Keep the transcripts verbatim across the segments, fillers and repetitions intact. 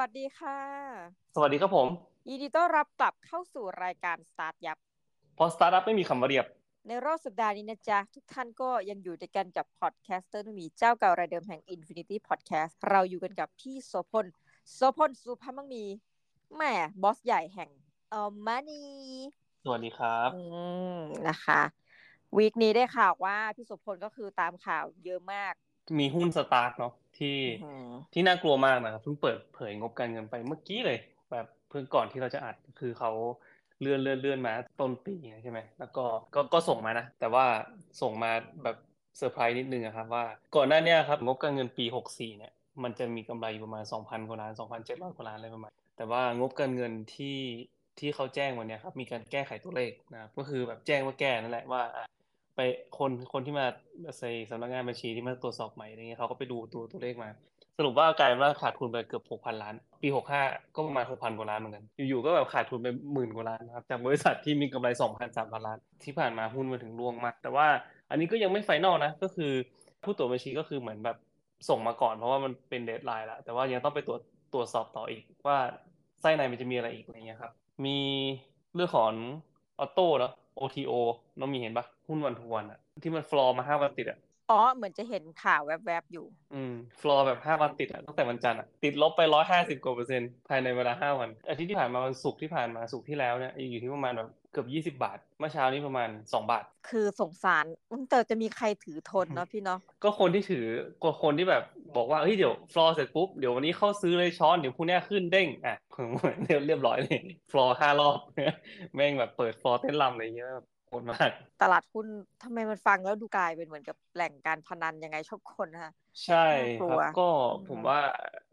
วัสดีค่ะสวัสดีครับผมยินดีต้อนรับกลับเข้าสู่รายการสตาร์ทยับพอสตาร์ทอัพไม่มีคำว่าเรียบในรอบสัปดาห์นี้นะจ๊ะทุกท่านก็ยังอยู่ด้วยกันกับพอดแคสเตอร์นุ่มีเจ้าเก่ารายเดิมแห่ง Infinity Podcast เราอยู่กันกับพี่โสพลโสพลสุภามังมีแหม่บอสใหญ่แห่งเอ่อ Money สวัสดีครับอืมนะคะวีคนี้ได้ข่าวว่าพี่โสพลก็คือตามข่าวเยอะมากมีหุ้นสตาร์ทเนาะที่ที่น่ากลัวมากนะครับเพิ่งเปิดเผยงบการเงินไปเมื่อกี้เลยแบบเพิ่งก่อนที่เราจะอัดคือเขาเลื่อนเลื่อนเลื่อนมาต้นปีใช่ไหมแล้วก็ก็ก็ส่งมานะแต่ว่าส่งมาแบบเซอร์ไพรส์นิดนึงครับว่าก่อนหน้านี้ครับงบการเงินปีหกสิบสี่เนี่ยมันจะมีกำไรอยู่ประมาณ สองพัน กว่าล้าน สองพันเจ็ดร้อย กว่าล้านอะไรประมาณแต่ว่างบการเงินที่ที่เขาแจ้งวันนี้ครับมีการแก้ไขตัวเลขนะครับก็คือแบบแจ้งว่าแก้นั่นแหละว่าไปคนคนที่มาใส่สำนักงานบัญชีที่มาตรวจสอบใหม่อะไรเงี้ยเขาก็ไปดูตัวตัวเลขมาสรุปว่ากลายเป็นว่าขาดทุนไปเกือบ หกพัน ล้านปีหกสิบห้าก็ประมาณ หกพัน กว่าล้านเหมือนกันอยู่ๆก็แบบขาดทุนไปหมื่นกว่าล้านนะครับจากบริษัทที่มีกำไร สองพัน สามพัน ล้านที่ผ่านมาหุ้นมันถึงร่วงมากแต่ว่าอันนี้ก็ยังไม่ไฟนอลนะก็คือผู้ตรวจบัญชีก็คือเหมือนแบบส่งมาก่อนเพราะว่ามันเป็นเดดไลน์ละแต่ว่ายังต้องไปตรวจตรวจสอบต่ออีกว่าไส้ในมันจะมีอะไรอีกอะไรเงี้ยครับมีเรื่องของ ออโต้ เนาะ โอ ที โอ น้องมีเห็นปะหุ้นวันทุกวันอะที่มันฟลอร์มาห้าวันติดอะอ๋อเหมือนจะเห็นข่าวแวบๆอยู่อืมฟลอร์แบบห้าวันติดอะตั้งแต่วันจันทร์อะติดลบไปหนึ่งร้อยห้าสิบกว่าเปอร์เซ็นต์ภายในเวลาห้าวันอาทิตย์ที่ผ่านมาวันศุกร์ที่ผ่านมาศุกร์ที่แล้วเนี่ยอยู่ที่ประมาณแบบเกือบยี่สิบบาทเมื่อเช้านี้ประมาณสองบาทคือสงสารมันแต่จะมีใครถือทนเนาะพี่เนาะก็คนที่ถือก็คนที่แบบบอกว่าเฮ้ยเดี๋ยวฟลอร์เสร็จปุ๊บเดี๋ยววันนี้เข้าซื้อเลยช้อนเดี๋ยวพรุ่งนี้ขึ้นเด้งอ่ะเรียบร้อยเลยฟลอร์ห้ารอบแม่งแบบเปิดฟลอร์เต้นรำอะไรอย่างเงี้ยตลาดหุ้นทำไมมันฟังแล้วดูกลายเป็นเหมือนกับแหล่งการพนันยังไงชอบคนฮะใช่ครับก็ผมว่า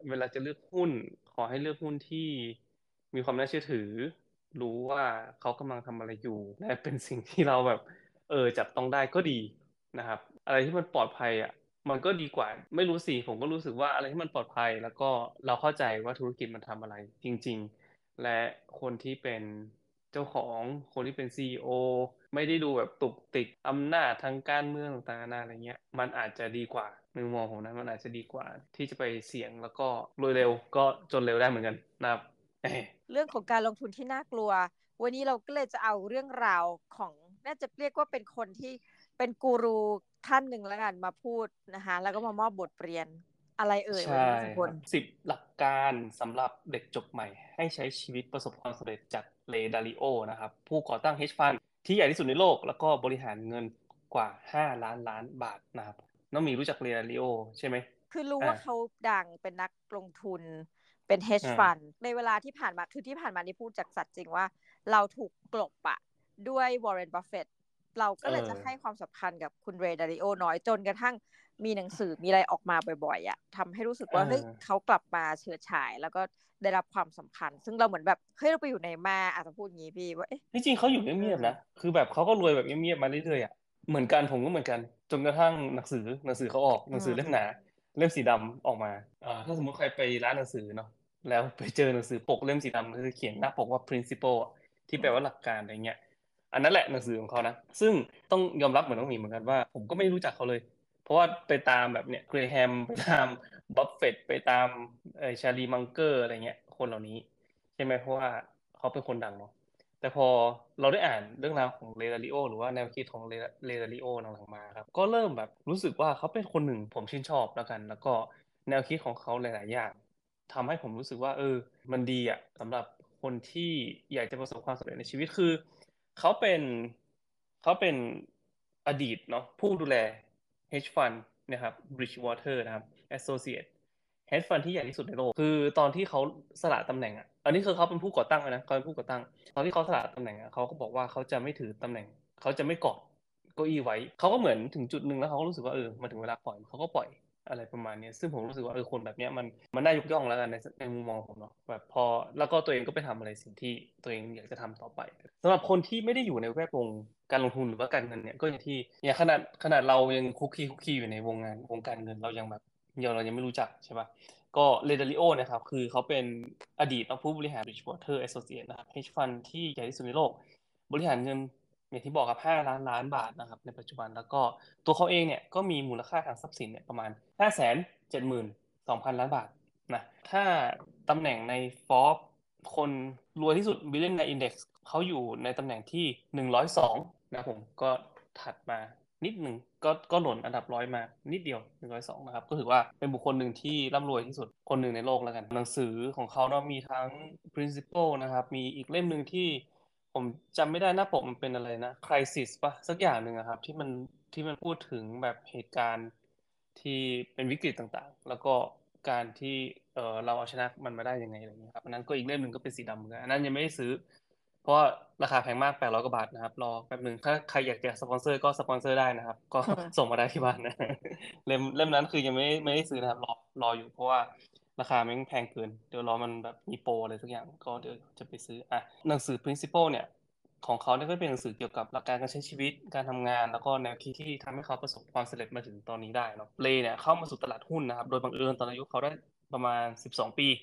เวลาจะเลือกหุ้นขอให้เลือกหุ้นที่มีความน่าเชื่อถือรู้ว่าเขากำลังทำอะไรอยู่และเป็นสิ่งที่เราแบบเออจับต้องได้ก็ดีนะครับอะไรที่มันปลอดภัยอ่ะมันก็ดีกว่าไม่รู้สิผมก็รู้สึกว่าอะไรที่มันปลอดภัยแล้วก็เราเข้าใจว่าธุรกิจมันทำอะไรจริงๆและคนที่เป็นเจ้าของคนที่เป็น ซี อี โอ ไม่ได้ดูแบบตุกติกอำนาจทางการเมืองต่างๆอะไรเงี้ยมันอาจจะดีกว่ามุมมองของนั้นมันอาจจะดีกว่าที่จะไปเสี่ยงแล้วก็รวยเร็วก็จนเร็วได้เหมือนกันนะครับเรื่องของการลงทุนที่น่ากลัววันนี้เราก็เลยจะเอาเรื่องราวของน่าจะเรียกว่าเป็นคนที่เป็นกูรูท่านหนึ่งแล้วกันมาพูดนะคะแล้วก็มามอบบทเรียนอะไรเอ่ยวันนี้ทุกคนสิบหลักการสำหรับเด็กจบใหม่ให้ใช้ชีวิตประสบความสำเร็จจาก Ray Dalio นะครับผู้ก่อตั้ง Hedge Fund ที่ใหญ่ที่สุดในโลกแล้วก็บริหารเงินกว่าห้าล้านล้านบาทนะครับน้องมีรู้จัก Ray Dalio ใช่ไหมคือรู้ว่าเขาดังเป็นนักลงทุนเป็น Hedge Fund ในเวลาที่ผ่านมาคือที่ผ่านมานี่พูดจากสัตว์จริงว่าเราถูกกลบอะด้วย Warren Buffett เราก็เลยจะให้ความสำคัญกับคุณ Ray Dalio น้อยจนกระทั่งมีหนังสือมีอะไรออกมาบ่อยๆอ่ะทำให้รู้สึกว่าเฮ้ยเขากลับมาเฉื่อยฉายแล้วก็ได้รับความสำคัญซึ่งเราเหมือนแบบเฮ้ยเราไปอยู่ในมาอาจจะพูดอย่างนี้พี่ว่าเอ๊ะจริงๆเขาอยู่เงียบๆนะคือแบบเขาก็รวยแบบเงียบๆมาเรื่อยๆอ่ะเหมือนกันผมก็เหมือนกันจนกระทั่งหนังสือหนังสือเขาออกหนังสือเล่มหนาเล่มสีดำออกมาอ่าถ้าสมมติใครไปร้านหนังสือเนาะแล้วไปเจอหนังสือปกเล่มสีดำคือเขียนหน้าปกว่า Principle ที่แปลว่าหลักการอะไรเงี้ยอันนั้นแหละหนังสือของเขานะซึ่งต้องยอมรับเหมือนน้องหมีเหมือนกันว่าผมก็ไม่รู้จักเขาเลยเพราะว่าไปตามแบบเนี่ยเกรแฮมไปตามบัฟเฟตต์ไปตามเอ่อชาลีมังเกอร์อะไรเงี้ยคนเหล่านี้ใช่ไหมเพราะว่าเขาเป็นคนดังเนาะแต่พอเราได้อ่านเรื่องราวของเรย์ดาลิโอหรือว่าแนวคิดของเรย์ดาลิโอหลังๆมาครับก็เริ่มแบบรู้สึกว่าเขาเป็นคนหนึ่งผมชื่นชอบแล้วกันแล้วก็แนวคิดของเขาหลายๆอย่างทำให้ผมรู้สึกว่าเออมันดีอ่ะสำหรับคนที่อยากจะประสบความสำเร็จในชีวิตคือเขาเป็นเขาเป็นอดีตเนาะผู้ดูแลHedge Fund นะครับ Bridgewater นะครับ Associates Hedge Fund ที่ใหญ่ที่สุดในโลกคือตอนที่เขาสละตำแหน่งอ่ะอันนี้คือเขาเป็นผู้ก่อตั้งนะเขาเป็นผู้ก่อตั้งตอนที่เขาสละตำแหน่งอ่ะเขาก็บอกว่าเขาจะไม่ถือตำแหน่งเขาจะไม่เกาะเก้าอี้ไว้เขาก็เหมือนถึงจุดนึงแล้วเขาก็รู้สึกว่าเออมาถึงเวลาปล่อยเขาก็ปล่อยอะไรประมาณนี้ซึ่งผมรู้สึกว่าเออคนแบบเนี้ยมันมันน่ายกย่องแล้วกันในในมุมมองผมเนาะแบบพอแล้วก็ตัวเองก็ไปทำอะไรสิ่งที่ตัวเองอยากจะทำต่อไปสำหรับคนที่ไม่ได้อยู่ในแวดวงการลงทุนหรือว่าการเงินเนี่ยก็อย่างที่อย่างขนาดขนาดเรายังคุกคีคุกคีอยู่ในวงงานวงการเงินเรายังแบบยังเรายังไม่รู้จักใช่ป่ะก็เรย์ดาลิโอนะครับคือเขาเป็นอดีตผู้บริหาร Bridgewater Associates นะครับ Hedge Fund ที่ใหญ่ที่สุดในโลกบริหารเงินอย่างที่บอกครับห้าล้านล้านบาทนะครับในปัจจุบันแล้วก็ตัวเขาเองเนี่ยก็มีมูลค่าทางทรัพย์สินเนี่ยประมาณ ห้าแสนเจ็ดหมื่นสองพัน ล้านบาท นะถ้าตำแหน่งใน Forbes คนรวยที่สุด Billionaire Index เขาอยู่ในตำแหน่งที่หนึ่งร้อยสองนะผมก็ถัดมานิดหนึ่งก็ก็หล่นอันดับร้อยมานิดเดียวหนึ่งร้อยสองนะครับก็ถือว่าเป็นบุคคลหนึ่งที่ร่ำรวยที่สุดคนหนึ่งในโลกแล้วกันหนังสือของเขาเนาะมีทั้ง Principle นะครับมีอีกเล่มนึงที่ผมจำไม่ได้หน้าปกมันเป็นอะไรนะ Crisis ป่ะสักอย่างนึงอะครับที่มันที่มันพูดถึงแบบเหตุการณ์ที่เป็นวิกฤตต่างๆแล้วก็การที่เอ่อเราเอาชนะมันมาได้ยังไงอะไรอย่างเงี้ยครับอันนั้นก็อีกเล่มนึงก็เป็นสีดำเหมือนกันอันนั้นยังไม่ได้ซื้อเพราะราคาแพงมากแปดร้อยกว่าบาทนะครับรอแป๊บนึงถ้าใครอยากจะสปอนเซอร์ก็สปอนเซอร์ได้นะครับก็ส่งมาได้ที่บ้านนะเล่มเล่มนั้นคือยังไม่ไม่ได้ซื้อนะครับรอรออยู่เพราะว่าราคามันแพงเกินเดี๋ยวรอมันแบบมีโปรอะไรสักอย่างก็เดี๋ยวจะไปซื้ออ่ะหนังสือ Principle เนี่ยของเขาเนี่ยก็เป็นหนังสือเกี่ยวกับหลักการการใช้ชีวิตการทำงานแล้วก็แนวคิดที่ทำให้เขาประสบความสำเร็จมาถึงตอนนี้ได้เนาะเรย์เนี่ยเข้ามาสู่ตลาดหุ้นนะครับโดยบังเอิญตอนอายุเขาได้ประมาณสิบสองปีเ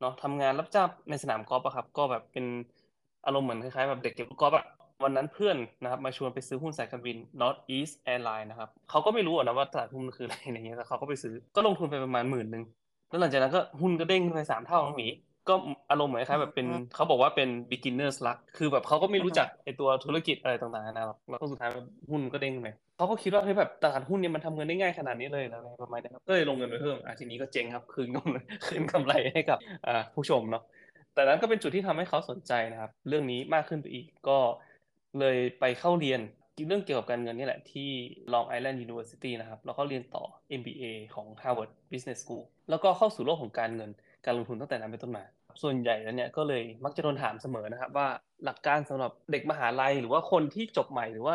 นาะทำงานรับจ้างในสนามกอล์ฟอะครับก็แบบเป็นอารมณ์เหมือนคล้ายๆแบบเด็กเก็บลูกกอล์ฟอะวันนั้นเพื่อนนะครับมาชวนไปซื้อหุ้นสายการบิน North East Airline นะครับเขาก็ไม่รู้นะว่าตลาดหุ้นมันคืออะไรอย่างเงี้ยแต่เขาก็ไปซื้อก็ลงทุนไปประมาณ หมื่น นึงแล้วหลังจากนั้นก็หุ้นก็เด้งขึ้นไปสามเท่าน้องหมีก็อารมณ์เหมือนคล้ายแบบเป็นเขาบอกว่าเป็น beginner's luck คือแบบเขาก็ไม่รู้จักไอตัวธุรกิจอะไรต่างๆนะครับแล้วก็สุดท้ายหุ้นก็เด้งไปเขาก็คิดว่าเฮ้ยแบบตลาดหุ้นเนี่ยมันทำเงินได้ง่ายขนาดนี้เลยนะอะไรประมาณนี้ครับก็เลยลงเงินไปเพิ่มอ่ะทีนี้ก็เจ๊งครับคืนกำไรคืนกำไรให้กับอ่าผู้ชมเนาะแต่นั้นก็เป็นจุดที่ทำให้เขาสนใจนะครับเรื่องนี้มากขึ้นไปอีกก็เลยไปเข้าเรียนเรื่องเกี่ยวกับการเงินนี่แหละที่ Long Island University นะครับแล้วก็เรียนต่อ เอ็ม บี เอ ของ Harvard Business School แล้วก็เข้าสู่โลกของการเงินการลงทุนตั้งแต่นั้นเป็นต้นมาส่วนใหญ่แล้วเนี่ยก็เลยมักจะโดนถามเสมอนะครับว่าหลักการสำหรับเด็กมหาลัยหรือว่าคนที่จบใหม่หรือว่า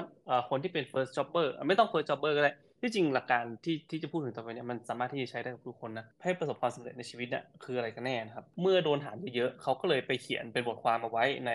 คนที่เป็น first jobber ไม่ต้อง first jobber ก็ได้ที่จริงหลักการที่ที่จะพูดถึงต่อไปเนี่ยมันสามารถที่จะใช้ได้กับทุกคนนะให้ประสบความสำเร็จในชีวิตเนี่ยคืออะไรกันแน่นะครับเมื่อโดนถามเยอะๆเขาก็เลยไปเขียนเป็นบทความเอาไว้ใน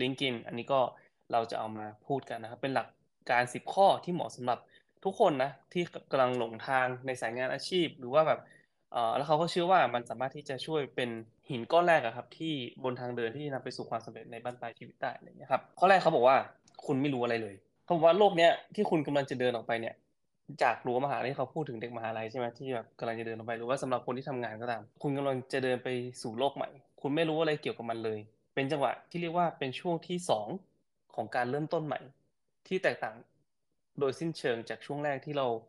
LinkedIn อันนี้ก็เราจะเอามาพูดกันนะครับเป็นหลักการสิบข้อที่เหมาะสำหรับทุกคนนะที่กำลังหลงทางในสายงานอาชีพหรือว่าแบบเอ่อแล้วเขาก็เชื่อว่ามันสามารถที่จะช่วยเป็นหินก้อนแรกอะครับที่บนทางเดินที่นำไปสู่ความสำเร็จในบั้นปลายชีวิตได้อะไรเงี้ยครับข้อแรกเขาบอกว่าคุณไม่รู้อะไรเลยเขาบอกว่าโลกเนี้ยที่คุณกำลังจะเดินออกไปเนี่ยจากรั้วมหาลัยเขาพูดถึงเด็กมหาลัยใช่ไหมที่แบบกำลังจะเดินออกไปหรือว่าสำหรับคนที่ทำงานก็ตามคุณกำลังจะเดินไปสู่โลกใหม่คุณไม่รู้อะไรเกี่ยวกับมันเลยเป็นจังหวะที่เรียกว่าเป็นช่วงที่สองของการเริ่มต้นใหม่ที่แตกต่างโดยสิ้นเชิงจากช่วงแรกที่เรา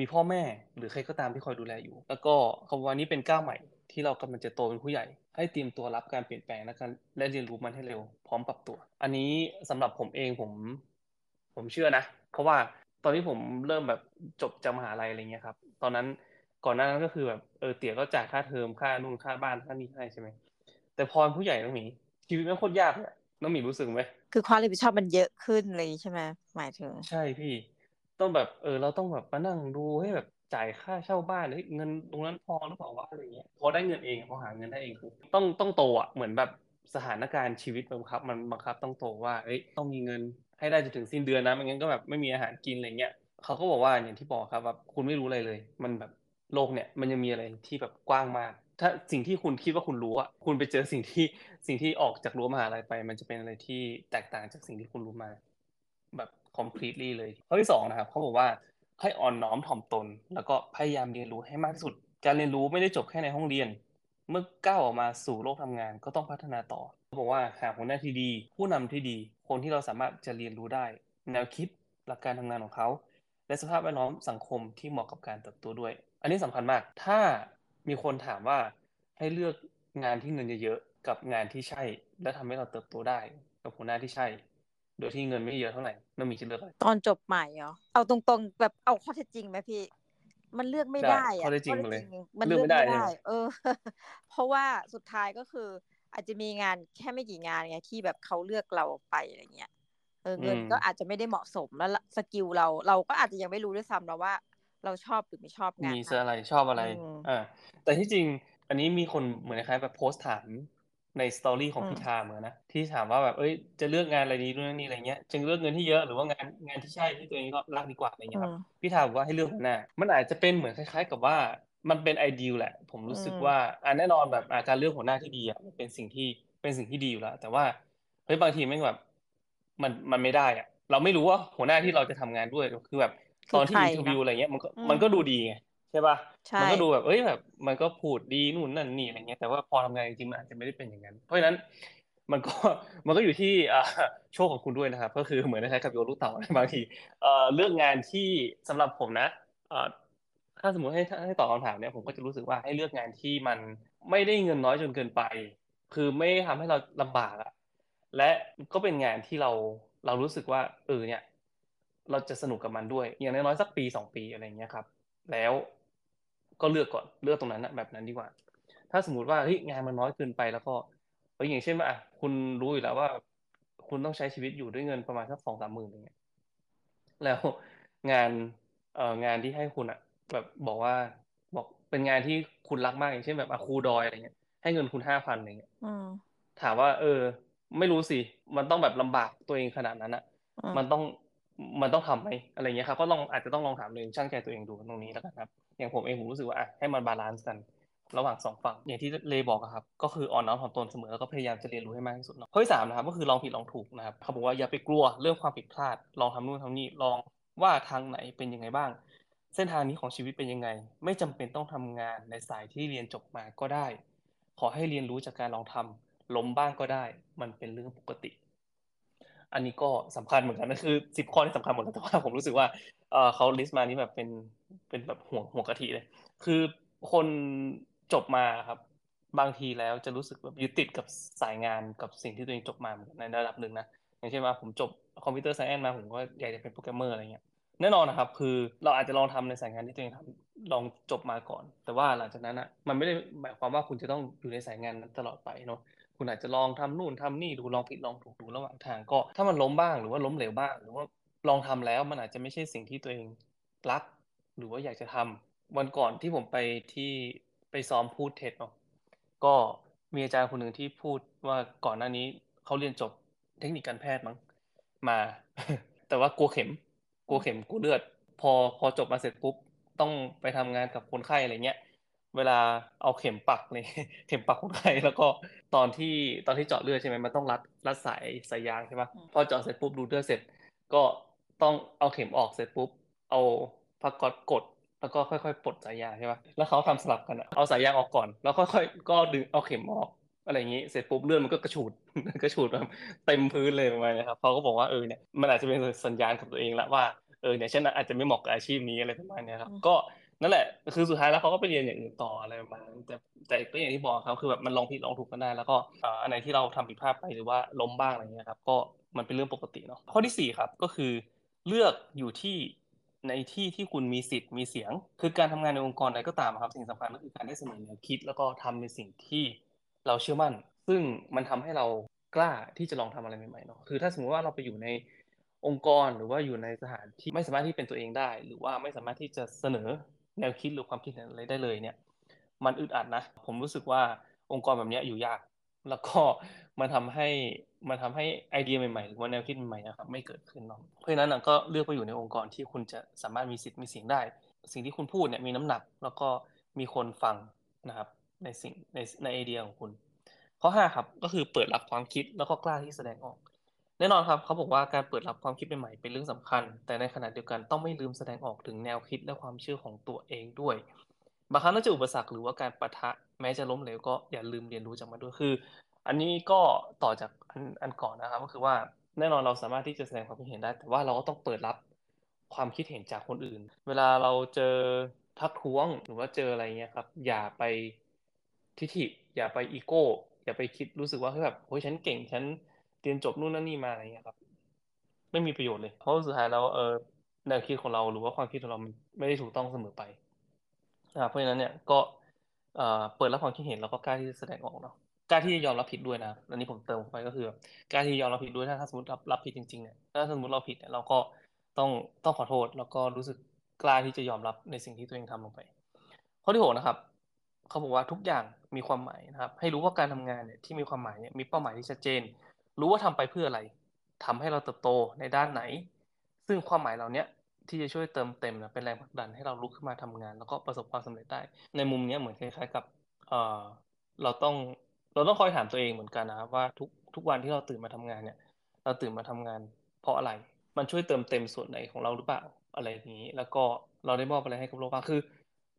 มีพ่อแม่หรือใครก็ตามที่คอยดูแลอยู่แล้วก็คำว่านี้เป็นก้าวใหม่ที่เรากำลังจะโตเป็นผู้ใหญ่ให้เตรียมตัวรับการเปลี่ยนแปลงและการและเรียนรู้มันให้เร็วพร้อมปรับตัวอันนี้สำหรับผมเองผมผมเชื่อนะเพราะว่าตอนที่ผมเริ่มแบบจบจากมหาลัยอะไรเงี้ยครับตอนนั้นก่อนหน้านั้นก็คือแบบเออเตี๋ยก็จ่ายค่าเทอมค่านู่นค่าบ้านค่านี่ให้ใช่ไหมแต่พอเป็นผู้ใหญ่น้องหมีชีวิตมันโคตรยากเลยน้องหมีรู้สึกไหมคือความรับผิดชอบมันเยอะขึ้นเลยใช่ไหมหมายถึงใช่พี่ต้องแบบเออเราต้องแบบมานั่งดูให้แบบจ่ายค่าเช่าบ้านเฮ้ยเงินตรงนั้นพอหรือเปล่าวะอะไรเงี้ยพอได้เงินเองพอหาเงินได้เองคือต้องต้องโตอ่ะเหมือนแบบสถานการณ์ชีวิตบังคับมันบังคับต้องโตว่าเอ้ยต้องมีเงินให้ได้จนถึงสิ้นเดือนนะไม่งั้นก็แบบไม่มีอาหารกินอะไรเงี้ยเขาก็บอกว่าอย่างที่บอกครับว่าคุณไม่รู้อะไรเลยมันแบบโลกเนี่ยมันยังมีอะไรที่แบบกว้างมากถ้าสิ่งที่คุณคิดว่าคุณรู้อ่ะคุณไปเจอสิ่งที่สิ่งที่ออกจากรั้วมหาลัยไปมันจะเป็นอะไรที่แตกต่างจากสิ่งที่คุณรู้มาแบบcompletely เลยข้อที่สองนะครับเขาบอกว่าให้อ่อนน้อมถ่อมตนแล้วก็พยายามเรียนรู้ให้มากที่สุดการเรียนรู้ไม่ได้จบแค่ในห้องเรียนเมื่อก้าวออกมาสู่โลกทำงานก็ต้องพัฒนาต่อเขาบอกว่าหาหัวหน้าที่ดีผู้นำที่ดีคนที่เราสามารถจะเรียนรู้ได้แนวคิดหลักการทำงานของเขาและสภาพแวดล้อมสังคมที่เหมาะกับการเติบโตด้วยอันนี้สำคัญมากถ้ามีคนถามว่าให้เลือกงานที่เงินเยอะๆกับงานที่ใช่และทำให้เราเติบโตได้กับหัวหน้าที่ใช่โดยที่เงินไม่เยอะเท่าไหร่น้องมีจะเลือกอะไรตอนจบใหม่เหรอเอาตรงๆแบบเอาข้อเท็จจริงไหมพี่มันเลือกไม่ได้อะข้อเท็จจริงเลยมันเลือกไม่ได้เออเพราะว่าสุดท้ายก็คืออาจจะมีงานแค่ไม่กี่งานไงที่แบบเขาเลือกเราไปอะไรเงี้ยเออเงินก็อาจจะไม่ได้เหมาะสมแล้วสกิลเราเราก็อาจจะยังไม่รู้ด้วยซ้ำนะว่าเราชอบหรือไม่ชอบงานมีอะไรชอบอะไรอ่าแต่ที่จริงอันนี้มีคนเหมือนคล้ายแบบโพสต์ถามในสตอรี่ของพี่ทาเหมือนนะที่ถามว่าแบบเอ้ยจะเลือกงานอะไรดีนู่นนี่อะไรเงี้ยจึงเลือกเงินที่เยอะหรือว่างานงานที่ใช่ที่ตัวเองก็รักดีกว่าอะไรเงี้ยครับพี่ทาบอกว่าให้เลือกหัวหน้ามันอาจจะเป็นเหมือนคล้ายๆกับว่ามันเป็นไอเดียแหละผมรู้สึกว่าอ่ะแน่นอนแบบการเลือกหัวหน้าที่ดีอ่ะมันเป็นสิ่งที่เป็นสิ่งที่ดีอยู่แล้วแต่ว่าเฮ้ยบางทีมันแบบมันมันไม่ได้อ่ะเราไม่รู้ว่าหัวหน้าที่เราจะทำงานด้วยคือแบบตอนที่อินเทอร์วิวอะไรเงี้ยมันก็มันก็ดูดีไง ใช่ป่ะมันก็ดูแบบเอ้ยแบบมันก็พูดดีนู่นนั่นนี่อะไรเงี้ยแต่ว่าพอทำงานจริงๆมันอาจจะไม่ได้เป็นอย่างนั้นเพราะฉะนั้นมันก็มันก็อยู่ที่โชคของคุณด้วยนะครับก็คือเหมือนคล้ายๆกับโยนลูกเต๋าบางทีเลือกงานที่สำหรับผมนะถ้าสมมติให้ให้ตอบคำถามเนี่ยผมก็จะรู้สึกว่าให้เลือกงานที่มันไม่ได้เงินน้อยจนเกินไปคือไม่ทำให้เราลำบากอะและก็เป็นงานที่เราเรารู้สึกว่าเออเนี่ยเราจะสนุกกับมันด้วยอย่างน้อยๆสักปีสองปีอะไรอย่างเงี้ยครับแล้วก็เลือกก่อนเลือกตรงนั้นนะแบบนั้นดีกว่าถ้าสมมุติว่าเฮ้ยงานมันน้อยเกินไปแล้วก็เอ้ยอย่างเช่นว่าอ่ะคุณรู้อยู่แล้วว่าคุณต้องใช้ชีวิตอยู่ด้วยเงินประมาณสัก สองสามหมื่น อย่างเงี้ยแล้วงานเอ่องานที่ให้คุณอ่ะแบบบอกว่าบอกเป็นงานที่คุณรักมากอย่างเช่นแบบอ่ะครูดอยอะไรเงี้ยให้เงินคุณ ห้าพัน อะไรเงี้ยอืมถามว่าเออไม่รู้สิมันต้องแบบลำบากตัวเองขนาดนั้นอ่ะมันต้องมันต้องทำไหมอะไรเงี้ยครับก็ลองอาจจะต้องลองถามตัวเองช่างใจตัวเองดูตรงนี้แล้วกันครับอย่างผมเองผมรู้สึกว่าอ่ะให้มันบาลานซ์กันระหว่างสองฝั่งอย่างที่เลบอกอะครับก็คืออ่อนน้อมถ่อมตนเสมอแล้วก็พยายามจะเรียนรู้ให้มากที่สุดเนาะข้อที่สามนะครับก็คือลองผิดลองถูกนะครับเขาบอกว่าอย่าไปกลัวเรื่องความผิดพลาดลองทำนู่นทำนี่ลองว่าทางไหนเป็นยังไงบ้างเส้นทางนี้ของชีวิตเป็นยังไงไม่จำเป็นต้องทำงานในสายที่เรียนจบมาก็ได้ขอให้เรียนรู้จากการลองทำล้มบ้างก็ได้มันเป็นเรื่องปกติอันนี้ก็สำคัญเหมือนกันนะคือสิบข้อที่สำคัญหมดแล้วแต่ว่าผมรู้สึกว่าเอ่อเขาลิสต์มานี้แบบเป็นเป็นแบบหัวหัวกะทิเลยคือคนจบมาครับบางทีแล้วจะรู้สึกแบบยึดติดกับสายงานกับสิ่งที่ตัวเองจบมาในระดับนึงนะอย่างเช่นว่าผมจบคอมพิวเตอร์ไซแอนซ์มาผมก็อยากจะเป็นโปรแกรมเมอร์อะไรเงี้ยแน่นอนนะครับคือเราอาจจะลองทำในสายงานที่ตัวเองทำลองจบมาก่อนแต่ว่าหลังจากนั้นอ่ะมันไม่ได้หมายความว่าคุณจะต้องอยู่ในสายงานนั้นตลอดไปเนาะคุณอาจจะลองทำนู่นทำนี่ดูลองผิดลองถูกดูระหว่างทางก็ถ้ามันล้มบ้างหรือว่าล้มเหลวบ้างหรือว่าลองทำแล้วมันอาจจะไม่ใช่สิ่งที่ตัวเองรักหรือว่าอยากจะทำวันก่อนที่ผมไปที่ไปซ้อมพูดเทสเนาะก็มีอาจารย์คนหนึ่งที่พูดว่าก่อนหน้านี้เขาเรียนจบเทคนิคการแพทย์มั้งมา แต่ว่ากลัวเข็มกลัวเข็มกลัวเลือดพอพอจบมาเสร็จปุ๊บต้องไปทำงานกับคนไข้อะไรเงี้ยเวลาเอาเข็มปักเลยเข็มปักคนไข้แล้วก็ตอนที่ตอนที่เจาะเลือดใช่ไหมมันต้องรัดรัดสายสายยางใช่ไหมพอเจาะเสร็จปุ๊บดูเลือดเสร็จก็ต้องเอาเข็มออกเสร็จปุ๊บเอาผ้าก๊อซกดแล้วก็ค่อยๆปลดสายยางใช่ป่ะแล้วเขาทำสลับกันเอาสายยางออกก่อนแล้วค่อยๆก็ดึงเอาเข็มออกอะไรอย่างนี้เสร็จปุ๊บเลือดมันก็กระฉูดกระฉูดแบบเต็มพื้นเลยประมาณนี้ครับเขาก็บอกว่าเออเนี่ยมันอาจจะเป็นสัญญาณกับตัวเองละว่าเออเนี่ยฉันอาจจะไม่เหมาะกับอาชีพนี้อะไรประมาณนี้ครับก็นั่นแหละคือสุดท้ายแล้วเขาก็ไปเรียนอย่างอื่นต่ออะไรประมาณนั้นแต่แต่ก็อย่างที่บอกครับคือแบบมันลองผิดลองถูกกันได้แล้วก็อันไหนที่เราทำผิดพลาดไปหรือว่าล้มบ้างอะไรเงี้ยครับก็มันเป็นเรื่องปกติเนาะข้อที่สี่ครับก็คือเลือกอยู่ที่ในที่ที่คุณมีสิทธิ์มีเสียงคือการทำงานในองค์กรอะไรก็ตามครับสิ่งสำคัญก็คือการได้เสนอแนวคิดแล้วก็ทำในสิ่งที่เราเชื่อมั่นซึ่งมันทำให้เรากล้าที่จะลองทำอะไรใหม่ๆเนาะคือถ้าสมมติว่าเราไปอยู่ในองค์กรหรือว่าอยู่ในสถานที่ไม่สามารถที่เป็นตัวเองได้หรือว่าไม่สามารถที่จะเสนอแนวคิดหรือความคิดอะไรได้เลยเนี่ยมันอึดอัดนะผมรู้สึกว่าองค์กรแบบนี้อยู่ยากแล้วก็มันทำให้มันทำให้ไอเดียใหม่ๆหรือว่าแนวคิดใหม่ๆนะครับไม่เกิดขึ้นเนาะเพราะฉะนั้นก็เลือกไปอยู่ในองค์กรที่คุณจะสามารถมีสิทธิ์มีเสียงได้สิ่งที่คุณพูดเนี่ยมีน้ำหนักแล้วก็มีคนฟังนะครับในสิ่งในในไอเดียของคุณข้อห้าครับก็คือเปิดรับความคิดแล้วก็กล้าที่แสดงออกแน่นอนครับเขาบอกว่าการเปิดรับความคิดใหม่ๆเป็นเรื่องสำคัญแต่ในขณะเดียวกันต้องไม่ลืมแสดงออกถึงแนวคิดและความเชื่อของตัวเองด้วยบางครั้งน่าจะอุปสรรคหรือว่าการปะทะแม้จะล้มเหลวก็อย่าลืมเรียนรู้จากมันด้วยคืออันนี้ก็ต่อจากอันอันก่อนนะครับก็คือว่าแน่นอนเราสามารถที่จะแสดงความคิดเห็นได้แต่ว่าเราก็ต้องเปิดรับความคิดเห็นจากคนอื่นเวลาเราเจอทักท้วงหรือว่าเจออะไรเงี้ยครับอย่าไปทิฐิอย่าไปอีโก้อย่าไปคิดรู้สึกว่าเฮ้ยแบบโอ้ยฉันเก่งฉันเรียนจบนู่นนั่นนี่มาอะไรเงี้ยครับไม่มีประโยชน์เลยเพราะสุดท้ายแล้วเออแนวคิดของเราหรือว่าความคิดของเราไม่ได้ถูกต้องเสมอไปนะครับเพราะฉะนั้นเนี่ยก็เอ่อเปิดรับความคิดเห็นแล้วก็กล้าที่จะแสดงออกเนาะกล้าที่จะยอมรับผิดด้วยนะอันนี้ผมเติมเข้าไปก็คือกล้าที่ยอมรับผิดด้วยถ้าถ้าสมมติรับรับผิดจริงๆเนี่ยถ้าสมมติเราผิดเนี่ยเราก็ต้องต้องขอโทษแล้วก็รู้สึกกล้าที่จะยอมรับในสิ่งที่ตัวเองทำลงไปข้อที่หกนะครับเขาบอกว่าทุกอย่างมีความหมายนะครับให้รู้ว่าการทำงานเนี่ยที่มีความหมายเนี่ยมีเป้าหมายที่ชัดเจนรู้ว่าทำไปเพื่ออะไรทำให้เราเติบโตในด้านไหนซึ่งความหมายเราเนี้ยที่จะช่วยเติมเต็มนะเป็นแรงผลักดันให้เราลุกขึ้นมาทำงานแล้วก็ประสบความสำเร็จได้ในมุมเนี้ยเหมือนคล้ายๆกับเอ่อเราต้องเราต้องคอยถามตัวเองเหมือนกันนะครับว่าทุกทุกวันที่เราตื่นมาทำงานเนี่ยเราตื่นมาทำงานเพราะอะไรมันช่วยเติมเต็มส่วนไหนของเราหรือเปล่าอะไรอย่างนี้แล้วก็เราได้มอบอะไรให้กับโลกบ้างคือ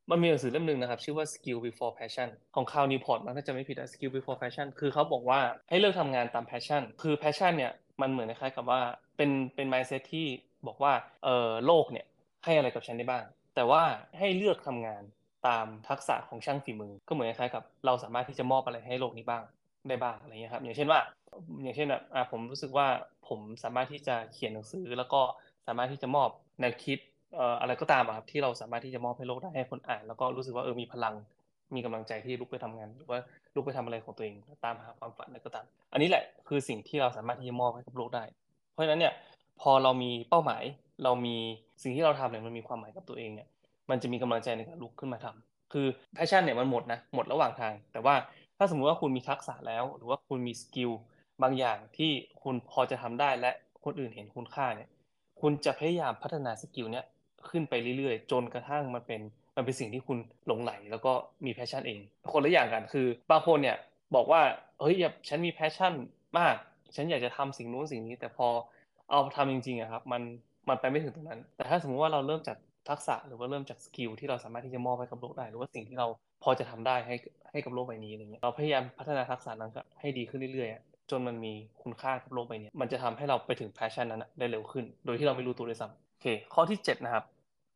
มันมีหนังสือเล่มนึงนะครับชื่อว่า Skill before Passion ของ Carl Newport มันถ้าจะไม่ผิดนะ Skill before Passion คือเขาบอกว่าให้เลิกทำงานตาม passion คือ passion เนี่ยมันเหมือนคล้ายๆกับว่าเป็นเป็น mindset ที่บอกว่าเอ่อโลกเนี่ยให้อะไรกับฉันได้บ้างแต่ว่าให้เลือกทำงานตามทักษะของช่างฝีมือก็เหมือนคล้ายๆกับเราสามารถที่จะมอบอะไรให้โลกนี้บ้างได้บ้างอะไรเงี้ยครับอย่างเช่นว่าอย่างเช่นแบบอ่ะผมรู้สึกว่าผมสามารถที่จะเขียนหนังสือแล้วก็สามารถที่จะมอบแนวคิดเอ่ออะไรก็ตามอ่ะครับที่เราสามารถที่จะมอบให้โลกได้ให้คนอ่านแล้วก็รู้สึกว่าเออมีพลังมีกำลังใจที่ลุกไปทำงานหรือว่าลุกไปทำอะไรของตัวเองตามหาความฝันอะไรก็ตามอันนี้แหละคือสิ่งที่เราสามารถที่จะมอบให้กับโลกได้เพราะฉะนั้นเนี่ยพอเรามีเป้าหมายเรามีสิ่งที่เราทำเนี่ยมันมีความหมายกับตัวเองเนี่ยมันจะมีกำลังใจในการลุกขึ้นมาทำคือแพชชั่นเนี่ยมันหมดนะหมดระหว่างทางแต่ว่าถ้าสมมติว่าคุณมีทักษะแล้วหรือว่าคุณมีสกิลบางอย่างที่คุณพอจะทำได้และคนอื่นเห็นคุณค่าเนี่ยคุณจะพยายามพัฒนาสกิลเนี้ยขึ้นไปเรื่อยๆจนกระทั่งมันเป็นมันเป็นสิ่งที่คุณหลงใหลแล้วก็มีแพชชั่นเองคนละอย่างกันคือบางคนเนี่ยบอกว่าเฮ้ยฉันมีแพชชั่นมากฉันอยากจะทำสิ่งนู้นสิ่งนี้แต่พอเอาทำจริงๆอะครับมันมันไปไม่ถึงตรงนั้นแต่ถ้าสมมติว่าเราเริ่มจากทักษะหรือว่าเริ่มจากสกิลที่เราสามารถที่จะมอบให้กับโลกได้หรือว่าสิ่งที่เราพอจะทำได้ให้ให้กับโลกใบนี้อะไรเงี้ยเราพยายามพัฒนาทักษะนั้นให้ดีขึ้นเรื่อยๆจนมันมีคุณค่ากับโลกใบนี้มันจะทำให้เราไปถึงแพชชั่นนั้นได้เร็วขึ้นโดยที่เราไม่รู้ตัวเลยซ้ำโอเคข้อที่เจ็ดนะครับ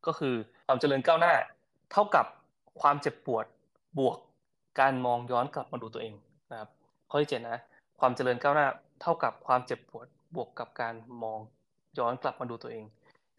ก็คือความเจริญก้าวหน้าเท่ากับความเจ็บปวดบวกการมองย้อนกลับมาดูตัวเองนะครับข้อที่เจ็ดนะความเจริญก้าวหน้าเท่ากับความเจ็บปวดบวกกับการมองย้อนกลับมาดูตัวเอง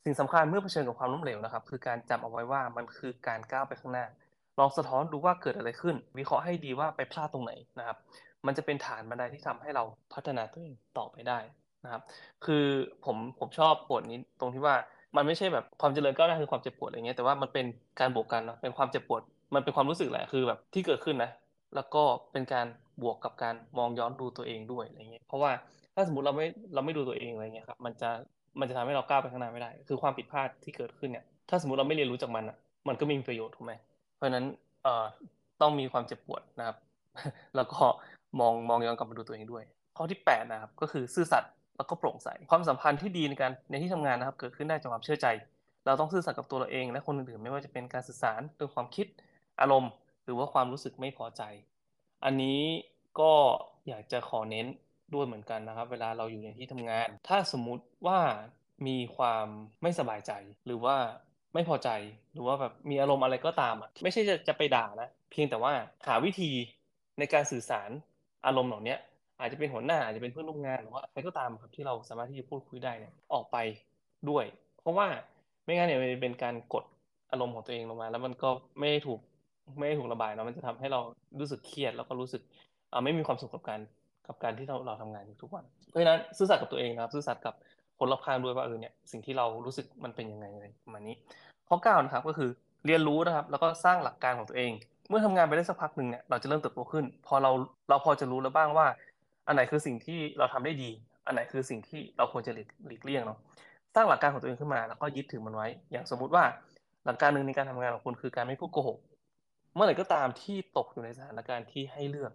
สิ่งสำคัญเมื่อเผชิญกับความล้มเหลวนะครับคือการจำเอาไว้ว่ามันคือการก้าวไปข้างหน้าลองสะท้อนดูว่าเกิดอะไรขึ้นวิเคราะห์ให้ดีว่าไปพลาดตรงไหนนะครับมันจะเป็นฐานบันไดที่ทำให้เราพัฒนาตัวเองต่อไปได้นะครับคือผมผมชอบบทนี้ตรงที่ว่ามันไม่ใช่แบบความเจริญก้าวหน้าคือความเจ็บปวดอะไรเงี้ยแต่ว่ามันเป็นการบวกกันเนาะเป็นความเจ็บปวดมันเป็นความรู้สึกแหละคือแบบที่เกิดขึ้นนะแล้วก็เป็นการบวกกับการมองย้อนดูตัวเองด้วยอะไรเงี้ยเพราะว่าถ้าสมมติเราไม่เราไม่ดูตัวเองอะไรเงี้ยครับมันจะมันจะทำให้เราก้าวไปข้างหน้าไม่ได้คือความผิดพลาดที่เกิดขึ้นเนี่ยถ้าสมมติเราไม่เรียนรู้จากมันอ่ะมันก็ไม่มีประโยชน์ถูกไหมเพราะนั้นเอ่อต้องมีความเจ็บปวดนะครับแล้วก็มองมองย้อนกลับมาดูตัวเองด้วยข้อที่แปดนะครับก็คือซื่อสัตย์แล้วก็โปร่งใสความสัมพันธ์ที่ดีในการในที่ทำงานนะครับเกิดขึ้นได้จากความเชื่อใจเราต้องซื่อสัตย์กับตัวเราเองและคนอื่นๆไม่ว่าจะเป็นการสื่อสารด้วยความคิดอารมณ์หรือว่าความรู้สึกไม่พอใจอันนี้ก็อยากจะขอเน้นด้วยเหมือนกันนะครับเวลาเราอยู่ในที่ทำงานถ้าสมมุติว่ามีความไม่สบายใจหรือว่าไม่พอใจหรือว่าแบบมีอารมณ์อะไรก็ตามอ่ะไม่ใช่จะจะไปด่านะเพียงแต่ว่าหาวิธีในการสื่อสารอารมณ์เหล่านี้อาจจะเป็นหัวหน้าอาจจะเป็นเพื่อนร่วมงานหรือว่าใครก็ตามครับที่เราสามารถที่จะพูดคุยได้เนี่ยออกไปด้วยเพราะว่าไม่งั้นเนี่ยมันเป็นการกดอารมณ์ของตัวเองลงมาแล้วมันก็ไม่ได้ถูกไม่ได้ถูกระบายเนาะมันจะทำให้เรารู้สึกเครียดแล้วก็รู้สึกอ่าไม่มีความสุขกับการกับการที่เราเราทำงานอยู่ทุกวันเพราะฉะนั้นซื่อสัตย์กับตัวเองนะครับซื่อสัตย์กับคนรอบข้างด้วยว่าเออเนี่ยสิ่งที่เรารู้สึกมันเป็นยังไงอะไรประมาณนี้ข้อเก้านะครับก็คือเรียนรู้นะครับแล้วก็สร้างหลักการของตัวเองเมื่อทำงานไปได้สักพักหนึ่งเนี่ยเราจะเริ่มเติบโตขึ้นพอเราเราพอจะรู้แล้วบ้างว่าอันไหนคือสิ่งที่เราทำได้ดีอันไหนคือสิ่งที่เราควรจะหลีกเลี่ยงเนาะสร้างหลักการของตัวเองขึ้นมาแล้วก็ยึดถือมันไว้อย่างสมมติว่าหลักการหนึ่งในการทำงานของคุณคือการไม่พูดโกหกเมื่อไหร่ก็ตามที่ตกอยู่ในสถานการณ์ที่ให้เลือก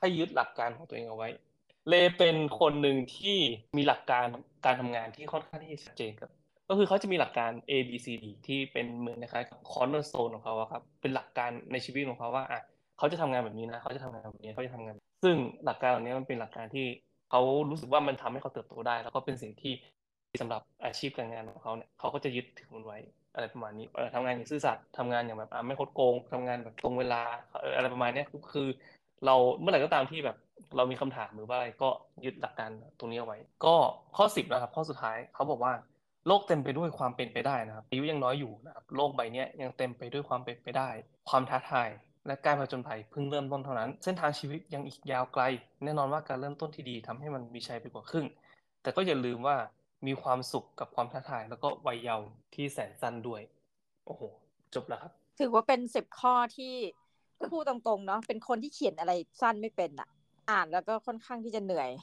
ให้ยึดหลักการของตัวเองเอาไว้เลเป็นคนหนึ่งที่มีหลักการการทำงานที่ค่อนข้างที่ชัดเจนครับก็คือเขาจะมีหลักการ A B C D ที่เป็นเหมือนนะครับ cornerstone ของเขาครับเป็นหลักการในชีวิตของเขาว่าอ่ะเขาจะทำงานแบบนี้นะเขาจะทำงานแบบนี้เขาจะทำงานซึ่งหลักการเหล่านี้มันเป็นหลักการที่เขารู้สึกว่ามันทำให้เขาเติบโตได้แล้วก็เป็นสิ่งที่สำหรับอาชีพการงานของเขาเนี่ยเขาก็จะยึดถือมันไว้อะไรประมาณนี้เอ่อทำงานอย่างซื่อสัตย์ทำงานอย่างแบบอ่ะไม่คดโกงทำงานแบบตรงเวลาอะไรประมาณนี้คือเราเมื่อไหร่ก็ตามที่แบบเรามีคำถามหรือว่าอะไรก็ยึดหลักการตรงนี้เอาไว้ก็ข้อสิบนะครับข้อสุดท้ายเขาบอกว่าโลกเต็มไปด้วยความเป็นไปได้นะครับอายุยังน้อยอยู่นะครับโลกใบนี้ยังเต็มไปด้วยความเป็นไปได้ความท้าทายและการผจญภัยเพิ่งเริ่มต้นเท่านั้นเส้นทางชีวิตยังอีกยาวไกลแน่นอนว่าการเริ่มต้นที่ดีทำให้มันมีชัยไปกว่าครึ่งแต่ก็อย่าลืมว่ามีความสุขกับความท้าทายแล้วก็วัยเยาว์ที่แสนสั้นด้วยโอ้โหจบแล้วครับถือว่าเป็นสิบข้อที่พูดตรงๆเนาะเป็นคนที่เขียนอะไรสั้นไม่เป็นอะอ่านแล้วก็ค่อนข้างที่จะเหนื่อย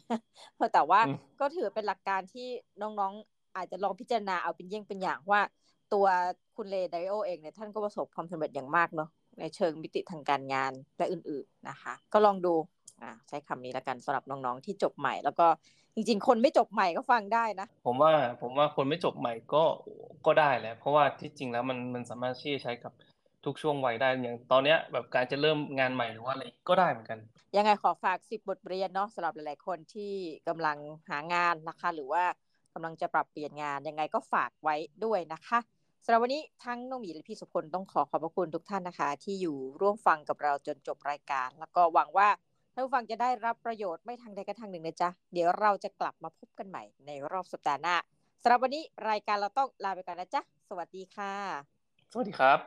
แต่ว่าก็ถือเป็นหลักการที่น้องๆอาจจะลองพิจารณาเอาเป็นเยี่ยงเป็นอย่างว่าตัวคุณเรย์ดาลิโอเองเนี่ยท่านก็ประสบความสำเร็จอย่างมากเนาะในเชิงมิติทางการงานและอื่นๆนะคะก็ลองดูอ่ะใช้คำนี้ละกันสำหรับน้องๆที่จบใหม่แล้วก็จริงๆคนไม่จบใหม่ก็ฟังได้นะผมว่าผมว่าคนไม่จบใหม่ก็ก็ได้แหละเพราะว่าที่จริงแล้วมันมันสามารถที่จะใช้กับ ทุกช่วงวัยได้อย่างตอนเนี้ยแบบการจะเริ่มงานใหม่หรือว่าอะไรก็ได้เหมือนกันยังไงขอฝากสิบบทเรียนเนาะสำหรับหลายๆคนที่กำลังหางานนะคะหรือว่ากำลังจะปรับเปลี่ยนงานยังไงก็ฝากไว้ด้วยนะคะสำหรับวันนี้ทั้งน้องหมีและพี่สุพลต้องขอขอบพระคุณทุกท่านนะคะที่อยู่ร่วมฟังกับเราจนจบรายการแล้วก็หวังว่าท่านผู้ฟังจะได้รับประโยชน์ไม่ทางใดก็ทางหนึ่งนะจ๊ะเดี๋ยวเราจะกลับมาพบกันใหม่ในรอบสัปดาห์หน้าสำหรับวันนี้รายการเราต้องลาไปก่อนนะจ๊ะสวัสดีค่ะสวัสดีครับ